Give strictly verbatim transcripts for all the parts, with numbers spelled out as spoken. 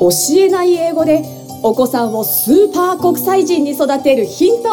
教えない英語でお子さんをスーパー国際人に育てるヒント。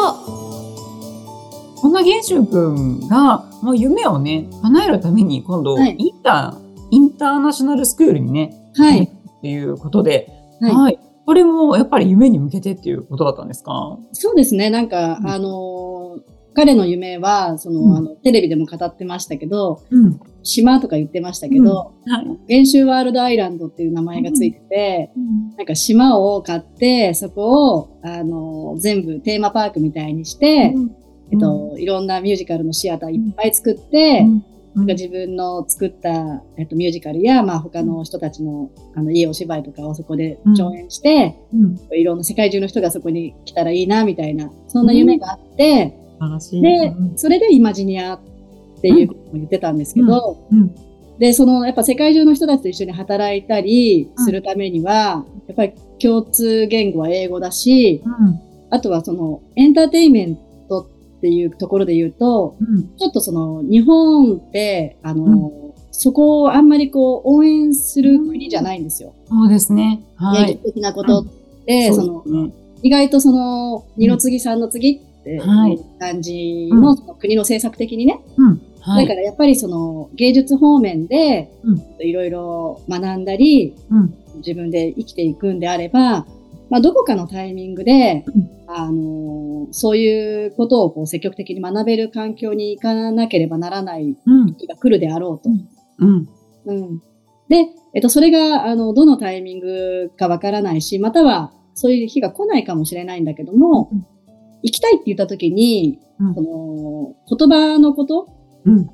こんな元秀くんがもう夢をね叶えるために今度、はい、インターインターナショナルスクールにね、はい、っていうことで、はいはい、これもやっぱり夢に向けてっていうことだったんですか？そうですね、なんか、うん、あの彼の夢はその、うん、あのテレビでも語ってましたけど、うん、島とか言ってましたけど、うんはい、元秀ワールドアイランドっていう名前がついてて、うん、なんか島を買ってそこをあの全部テーマパークみたいにして、うんえっとうん、いろんなミュージカルのシアターいっぱい作って、うんうん、自分の作った、えっと、ミュージカルや、まあ、他の人たち の, あのいいお芝居とかをそこで上演して、うんうん、いろんな世界中の人がそこに来たらいいなみたいなそんな夢があって、うん、でそれでイマジニアっていうことも言ってたんですけど、うんうんうん、でそのやっぱ世界中の人たちと一緒に働いたりするためには、うん、やっぱり共通言語は英語だし、うん、あとはそのエンターテインメントっていうところで言うと、うん、ちょっとその日本ってあの、うん、そこをあんまりこう応援する国じゃないんですよ。そうですね。はい。芸術的なことって、うん、その、ね、意外とその二の次三の次って感じの、うん、その国の政策的にね、うんはい。だからやっぱりその芸術方面でいろいろ学んだり、うん、自分で生きていくんであれば。まあ、どこかのタイミングで、あのー、そういうことをこう積極的に学べる環境に行かなければならない時が来るであろうと。うんうんうん、で、えっと、それがあのどのタイミングかわからないし、またはそういう日が来ないかもしれないんだけども、うん、行きたいって言った時に、うん、その言葉のこと、うん、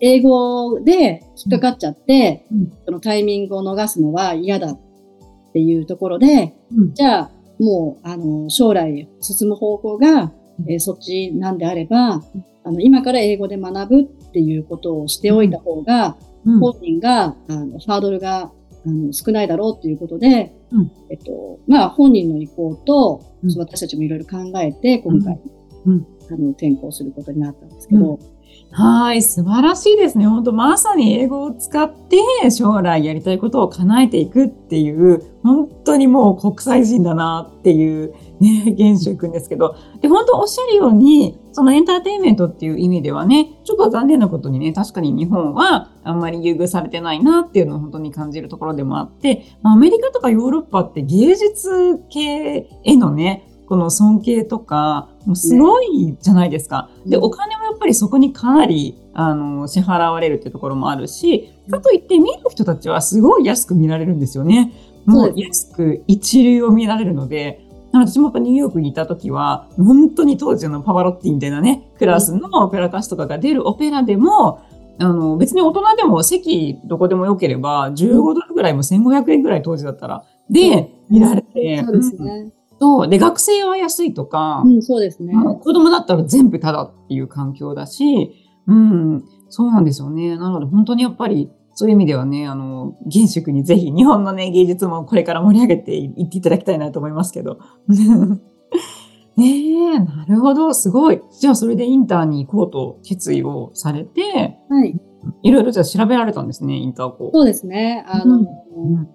英語で引っかかっちゃって、うん、そのタイミングを逃すのは嫌だ。っていうところで、うん、じゃあもうあの将来進む方向が、うんえー、そっちなんであれば、うん、あの今から英語で学ぶっていうことをしておいた方が、うん、本人があのハードルがあの少ないだろうということで、うんえっとまあ、本人の意向と、うん、私たちもいろいろ考えて今回、うんうん、あの転校することになったんですけど、うんはい、素晴らしいですね。本当まさに英語を使って将来やりたいことを叶えていくっていう本当にもう国際人だなっていうね、元秀くんですけど、で本当おっしゃるようにそのエンターテインメントっていう意味ではね、ちょっと残念なことにね、確かに日本はあんまり優遇されてないなっていうのを本当に感じるところでもあって、まあ、アメリカとかヨーロッパって芸術系へのねこの尊敬とかもうすごいじゃないですか、ね、でお金もやっぱりそこにかなりあの支払われるっていうところもあるし、かといって見る人たちはすごい安く見られるんですよね。もう安く一流を見られるので、私もやっぱニューヨークにいた時は本当に当時のパバロッティみたいなねクラスのオペラ歌手とかが出るオペラでもあの別に大人でも席どこでもよければじゅうごドルぐらいもせんごひゃくえんぐらい当時だったらで見られて、そうですねそうで学生は安いとか、うんそうですね、子供だったら全部タダっていう環境だし、うん、そうなんですよね。なので本当にやっぱりそういう意味ではね、あの元秀にぜひ日本の、ね、芸術もこれから盛り上げていっていただきたいなと思いますけどねえ、なるほど、すごい。じゃあそれでインターに行こうと決意をされて、はい、いろいろじゃあ調べられたんですね、インター校。そうですね、あの、うんうん、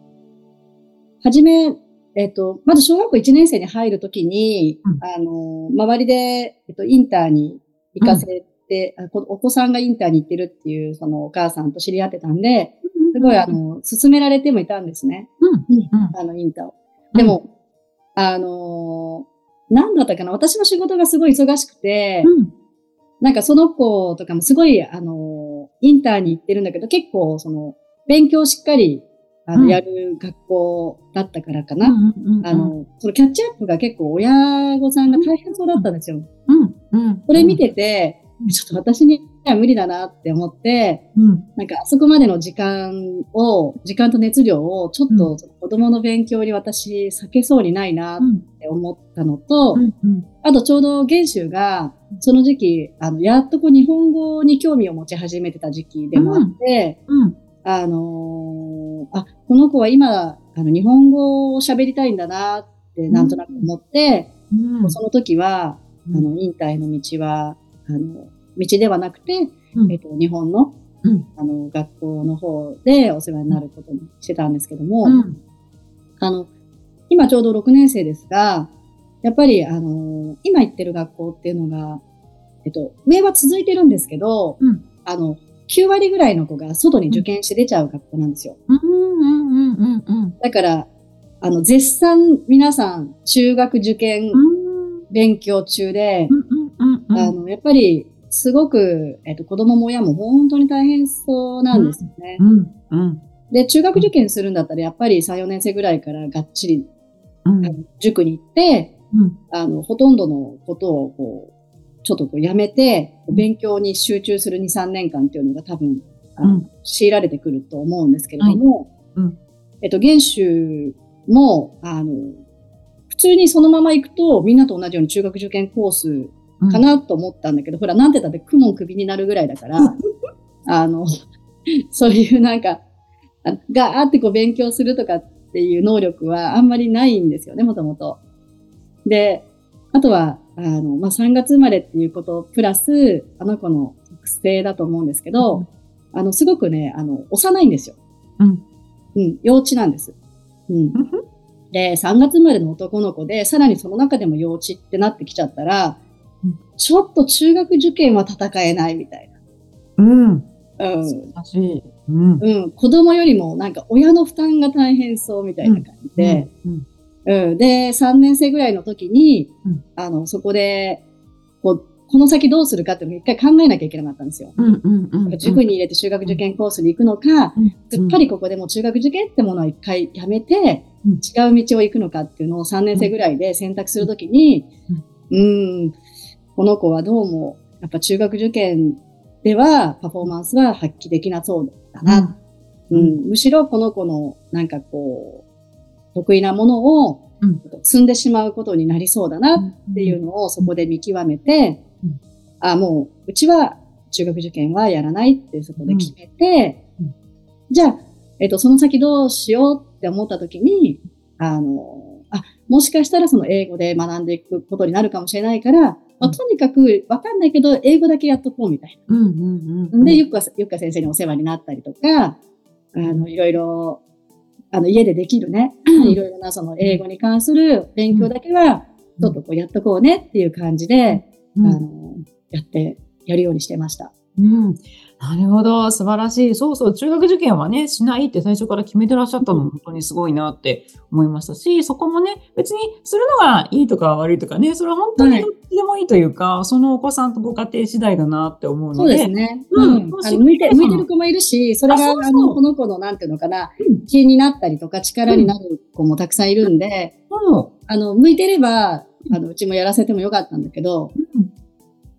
初めえっと、まず小学校いちねん生に入るときに、うん、あの、周りで、えっと、インターに行かせて、うん、お子さんがインターに行ってるっていう、そのお母さんと知り合ってたんで、すごい、あの、勧められてもいたんですね。うんうん、あの、インターを。でも、うん、あの、なんだったかな、私の仕事がすごい忙しくて、うん、なんかその子とかもすごい、あの、インターに行ってるんだけど、結構、その、勉強しっかり、あのやる学校だったからかな、うんうんうん、あのそのキャッチアップが結構親御さんが大変そうだったんですよ、うんうんうん、それ見ててちょっと私には無理だなって思って、うん、なんかあそこまでの時間を時間と熱量をちょっと子供の勉強に私避けそうにないなって思ったのと、うんうんうん、あとちょうど元秀がその時期あのやっとこう日本語に興味を持ち始めてた時期でもあって、うんうん、あのー、あ、この子は今、あの、日本語を喋りたいんだなって、なんとなく思って、うん、その時は、あの、インターへの道は、あの、道ではなくて、うん、えっと、日本の、うん、あの、学校の方でお世話になることにしてたんですけども、うん、あの、今ちょうどろくねんせいですが、やっぱり、あのー、今行ってる学校っていうのが、えっと、上は続いてるんですけど、うん、あの、きゅうわりぐらいの子が外に受験して出ちゃう学校なんですよ。うんうんうんうんうん。だから、あの、絶賛皆さん、中学受験、勉強中で、うんうんうんうん、あの、やっぱり、すごく、えっと、子供も親も本当に大変そうなんですよね。うんうんうん、で、中学受験するんだったら、やっぱりさん、よねんせいぐらいからがっちり、うん、あの塾に行って、うん、あのほとんどのことをこうちょっとこうやめて勉強に集中するに、さんねんかんっていうのが多分あの、うん、強いられてくると思うんですけれども、はいうんえっと、現州もあの普通にそのまま行くとみんなと同じように中学受験コースかなと思ったんだけど、うん、ほらなんてだってクモン首になるぐらいだからあのそういうなんかガーってこう勉強するとかっていう能力はあんまりないんですよね、もともと。で、あとは、あの、まあ、さんがつ生まれっていうこと、プラス、あの子の特性だと思うんですけど、うん、あの、すごくね、あの、幼いんですよ。うん。うん、幼稚なんです。うん。で、さんがつ生まれの男の子で、さらにその中でも幼稚ってなってきちゃったら、うん、ちょっと中学受験は戦えないみたいな。うん。うん。素晴らしい。うん。うん。子供よりも、なんか、親の負担が大変そうみたいな感じで、うん。うんうんうん、で、さんねんせいぐらいの時に、うん、あの、そこで、こう、この先どうするかっていうのを一回考えなきゃいけなかったんですよ。うんうんうんうん、塾に入れて中学受験コースに行くのか、うんうん、すっかりここでもう中学受験ってものは一回やめて、うん、違う道を行くのかっていうのをさんねんせいぐらいで選択するときに、うん、うーん、この子はどうも、やっぱ中学受験ではパフォーマンスは発揮できなそうだな。うんうんうん、むしろこの子の、なんかこう、得意なものを積んでしまうことになりそうだなっていうのをそこで見極めて、うん、あ、もううちは中学受験はやらないってそこで決めて、うんうん、じゃあ、えっと、その先どうしようって思った時に、あの、あ、もしかしたらその英語で学んでいくことになるかもしれないから、うんまあ、とにかくわかんないけど英語だけやっとこうみたいな。うんうんうん、で、ゆっか先生にお世話になったりとか、あの、いろいろあの家でできるね、いろいろなその英語に関する勉強だけはちょっとこうやっとこうねっていう感じで、うん、あのやってやるようにしてました。うん、なるほど、素晴らしい。そうそう、中学受験はねしないって最初から決めてらっしゃったのも本当にすごいなって思いましたし、そこもね別にするのがいいとか悪いとかね、それは本当にどっちでもいいというか、はい、そのお子さんとご家庭次第だなって思うので、そうですね、うんうん、あの向いて向いてる子もいるし、それがそうそうあのこの子のなんていうのかな、うん、気になったりとか力になる子もたくさんいるんで、うん、あの向いてればあのうちもやらせてもよかったんだけど、うん、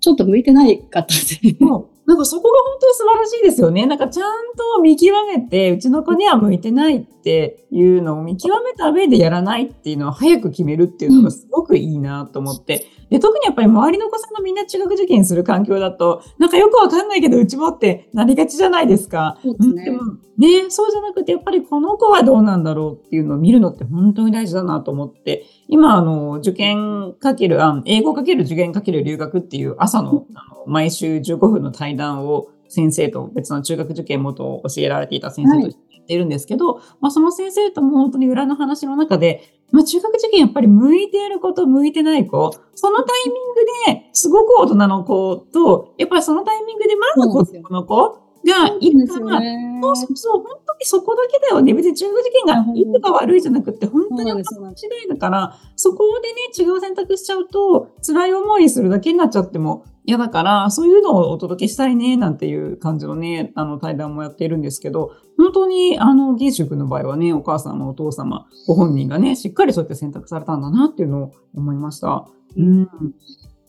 ちょっと向いてないかったです、うんなんかそこが本当に素晴らしいですよね。なんかちゃんと見極めて、うちの子には向いてないっていうのを見極めた上でやらないっていうのを早く決めるっていうのがすごくいいなと思って。で、特にやっぱり周りの子さんがみんな中学受験する環境だと、なんかよくわかんないけどうちもってなりがちじゃないですか。そうですね。でもね、そうじゃなくてやっぱりこの子はどうなんだろうっていうのを見るのって本当に大事だなと思って、今あの受験かける、あ、英語かける受験かける留学っていう朝の、あの毎週じゅうごふんの対談を先生と別の中学受験元を教えられていた先生とやっているんですけど、はいまあ、その先生とも本当に裏の話の中で、まあ、中学受験やっぱり向いている子と向いてない子、そのタイミングですごく大人の子と、やっぱりそのタイミングでまず子供の子がいるから、そうそうそう、本当にそこだけだよね。別に中学受験がいいとか悪いじゃなくて、本当に私の次第だから、そこでね、違う選択しちゃうと、辛い思いするだけになっちゃっても嫌だから、そういうのをお届けしたいね、なんていう感じのね、あの対談もやっているんですけど、本当に、あの、現州君の場合はね、お母様、お父様、ご本人がね、しっかりそうやって選択されたんだなっていうのを思いました。うん。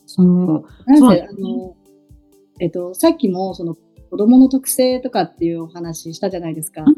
その、そうですね。あの、えっと、さっきも、その、子供の特性とかっていうお話したじゃないですか。うん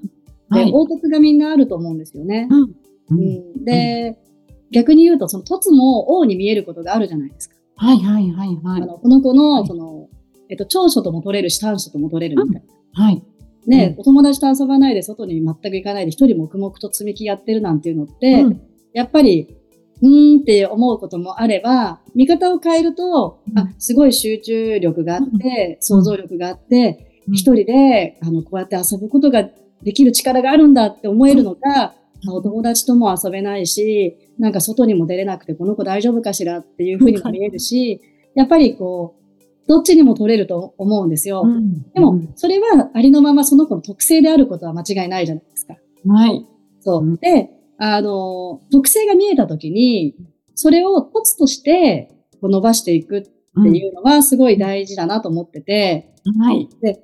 はい、で、凹凸がみんなあると思うんですよね。うんうん、で、うん、逆に言うと、その凸も凹に見えることがあるじゃないですか。はいはいはいはい。あのこの子の、その、はい、えっと、長所とも取れるし短所とも取れるみたいな。うん、はい。ね、うん、お友達と遊ばないで外に全く行かないで一人黙々と積み木やってるなんていうのって、うん、やっぱり、うーんって思うこともあれば、見方を変えると、うん、あ、すごい集中力があって、うん、想像力があって、うん、一人で、あの、こうやって遊ぶことができる力があるんだって思えるのか、お友達とも遊べないし、なんか外にも出れなくてこの子大丈夫かしらっていうふうにも見えるし、やっぱりこう、どっちにも取れると思うんですよ。うん、でも、それはありのままその子の特性であることは間違いないじゃないですか。はい。そう。で、あの、特性が見えたときに、それをコツとして伸ばしていくっていうのはすごい大事だなと思ってて、うん、はい。で、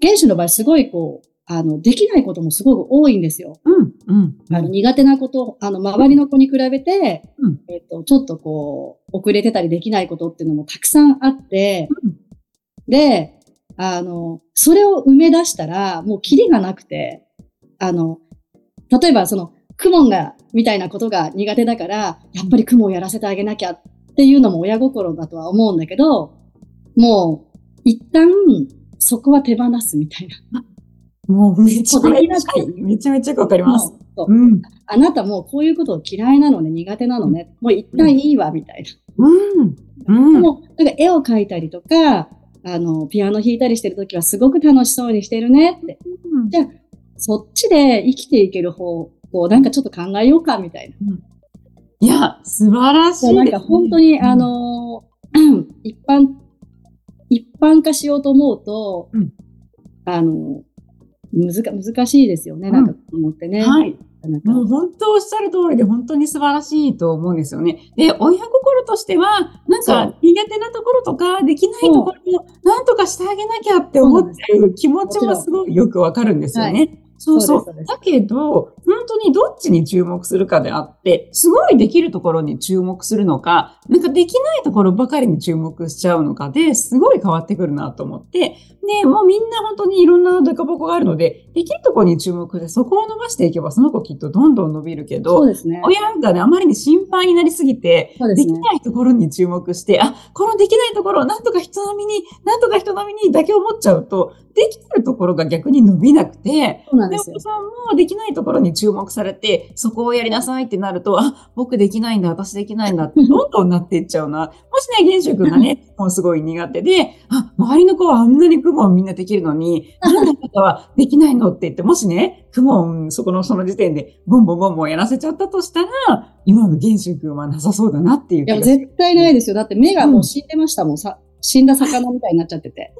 原種の場合すごいこう、あの、できないこともすごく多いんですよ。うん。うん。あの、苦手なこと、あの、周りの子に比べて、うん、えっと、ちょっとこう、遅れてたりできないことっていうのもたくさんあって、うん、で、あの、それを埋め出したら、もうキリがなくて、あの、例えばその、クモンが、みたいなことが苦手だから、やっぱりクモンをやらせてあげなきゃっていうのも親心だとは思うんだけど、もう、一旦、そこは手放すみたいな。もうめちゃめちゃ、めちゃめちゃわかります。うん、あなたもうこういうことを嫌いなのね、苦手なのね、もう一旦いいわ、みたいな。うん。うん。もう、なんか絵を描いたりとか、あの、ピアノ弾いたりしてるときはすごく楽しそうにしてるねって。うん、じゃあ、そっちで生きていける方をなんかちょっと考えようか、みたいな。うん、いや、素晴らしい、ね。なんか本当に、あの、うん、一般、一般化しようと思うと、うん、あの、難しいですよね、なんか思ってね。うん、はい。もう本当おっしゃる通りで本当に素晴らしいと思うんですよね。で、親心としては、なんか苦手なところとかできないところをなんとかしてあげなきゃって思ってる気持ちもすごいよくわかるんですよね。そうそう。だけど、本当にどっちに注目するかであって、すごいできるところに注目するのか、なんかできないところばかりに注目しちゃうのかで、すごい変わってくるなと思って、で、もうみんな本当にいろんなデカボコがあるので、できるところに注目して、そこを伸ばしていけば、その子きっとどんどん伸びるけど、そうですね、親がね、あまりに心配になりすぎて、できないところに注目して、あ、このできないところをなんとか人並みに、なんとか人並みにだけ思っちゃうと、できてるところが逆に伸びなくて、そうなんですよ。で、お子さんもできないところに注目されて、そこをやりなさいってなると、あ、僕できないんだ、私できないんだって、どんどんなっていっちゃうな。もしね、原種君がね、もうすごい苦手で、あ、周りの子はあんなにクモンみんなできるのに、なんであなたはできないのって言って、もしね、クモン、そこのその時点で、ボンボンボンボンやらせちゃったとしたら、今の原種君はなさそうだなっていう。いや、絶対ないですよ。だって目がもう死んでましたもん。さ、死んだ魚みたいになっちゃってて。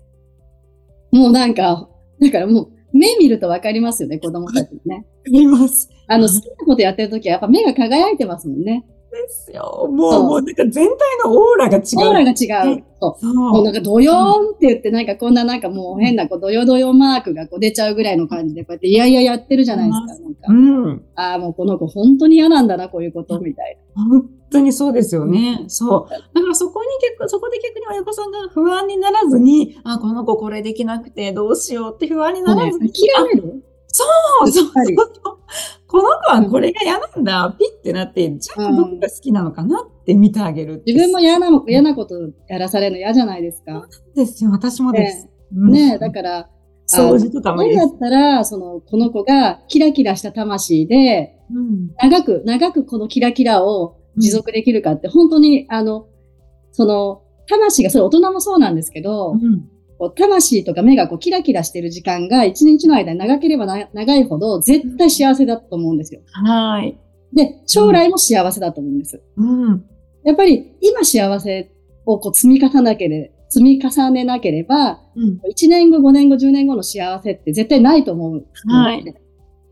もうなんか、だからもう目見るとわかりますよね、子供たちね。わかります。あの、好きなことやってるときはやっぱ目が輝いてますもんね。ですよ。もう、もうなんか全体のオーラが違う。オーラが違う。そう。もうなんかドヨーンって言って、なんかこんななんかもう変なこうドヨドヨマークがこう出ちゃうぐらいの感じで、こうやっていやいややってるじゃないですか。なんか。うん。ああ、もうこの子本当に嫌なんだな、こういうことみたいな。本当にそうですよね。そう。だからそこに逆、そこで逆に親御さんが不安にならずに、あ、この子これできなくてどうしようって不安にならずに。諦める？そうそうそう。この子はこれが嫌なんだ、ピッてなって、じゃあどこが好きなのかなって見てあげるって。自分も嫌な、嫌なことやらされるの嫌じゃないですか。そうですよ、私もです。ねえ、だから、そういうこともいいです。だったら、その、この子がキラキラした魂で、長く、長くこのキラキラを持続できるかって、本当に、あの、その、魂が、それ大人もそうなんですけど、魂とか目がこうキラキラしてる時間が一日の間に長ければな長いほど絶対幸せだと思うんですよ。はい。で、将来も幸せだと思うんです。うん。やっぱり今幸せをこう積み重なけれ、積み重ねなければ、うん、いちねんご、ごねんご、じゅうねんごの幸せって絶対ないと思う。はい。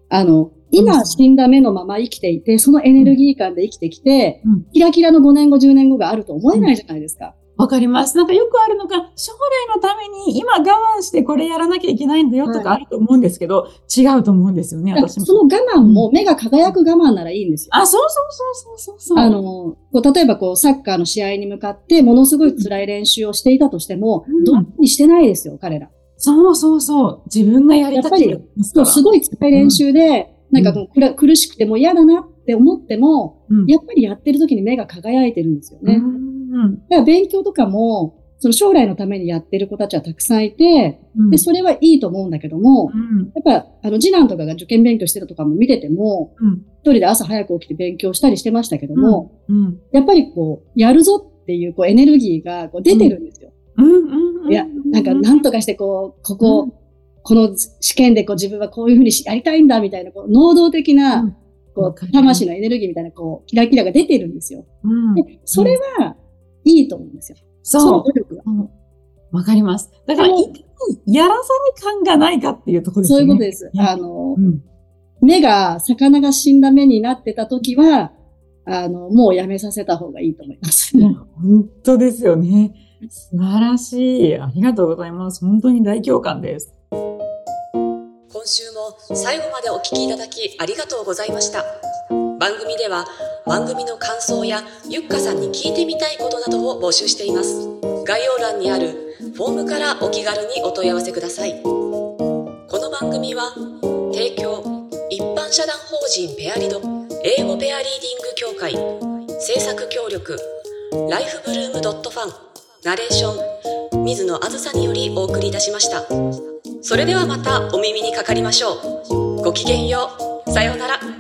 あの、今死んだ目のまま生きていて、そのエネルギー感で生きてきて、うん、キラキラのごねんご、じゅうねんごがあると思えないじゃないですか。うん、わかります。なんかよくあるのが、将来のために今我慢してこれやらなきゃいけないんだよとかあると思うんですけど、はい、違うと思うんですよね、私も。その我慢も目が輝く我慢ならいいんですよ。あ、そうそうそうそうそう。あの、こう例えばこうサッカーの試合に向かってものすごい辛い練習をしていたとしても、うん、どっちにしてないですよ、彼ら。そうそうそう。自分がやりたくて。やっぱり、すごい辛い練習で、うん、なんかこう、うん、苦しくても嫌だなって思っても、うん、やっぱりやってる時に目が輝いてるんですよね。うん、だから勉強とかも、その将来のためにやってる子たちはたくさんいて、うん、で、それはいいと思うんだけども、うん、やっぱ、あの、次男とかが受験勉強してるとかも見てても、うん、一人で朝早く起きて勉強したりしてましたけども、うんうん、やっぱりこう、やるぞっていう、こう、エネルギーがこう出てるんですよ。いや、なんか、なんとかしてこう、ここ、うん、この試験でこう、自分はこういうふうにやりたいんだみたいな、こう、能動的な、うん、こう魂のエネルギーみたいなこうキラキラが出てるんですよ、うん、でそれはいいと思うんですよ、うん、その努力が、うん、わかります。だからいかにやらされ感がないかっていうところですね。そういうことです。あの、うん、目が魚が死んだ目になってた時はあのもうやめさせた方がいいと思います。本当ですよね。素晴らしい。ありがとうございます。本当に大共感です。今週も最後までお聞きいただきありがとうございました。番組では番組の感想やゆっかさんに聞いてみたいことなどを募集しています。概要欄にあるフォームからお気軽にお問い合わせください。この番組は提供一般社団法人ペアリド英語ペアリーディング協会制作協力ライフブルームドットファンナレーション水野あずさによりお送りいたしました。それではまたお耳にかかりましょう。ごきげんよう。さようなら。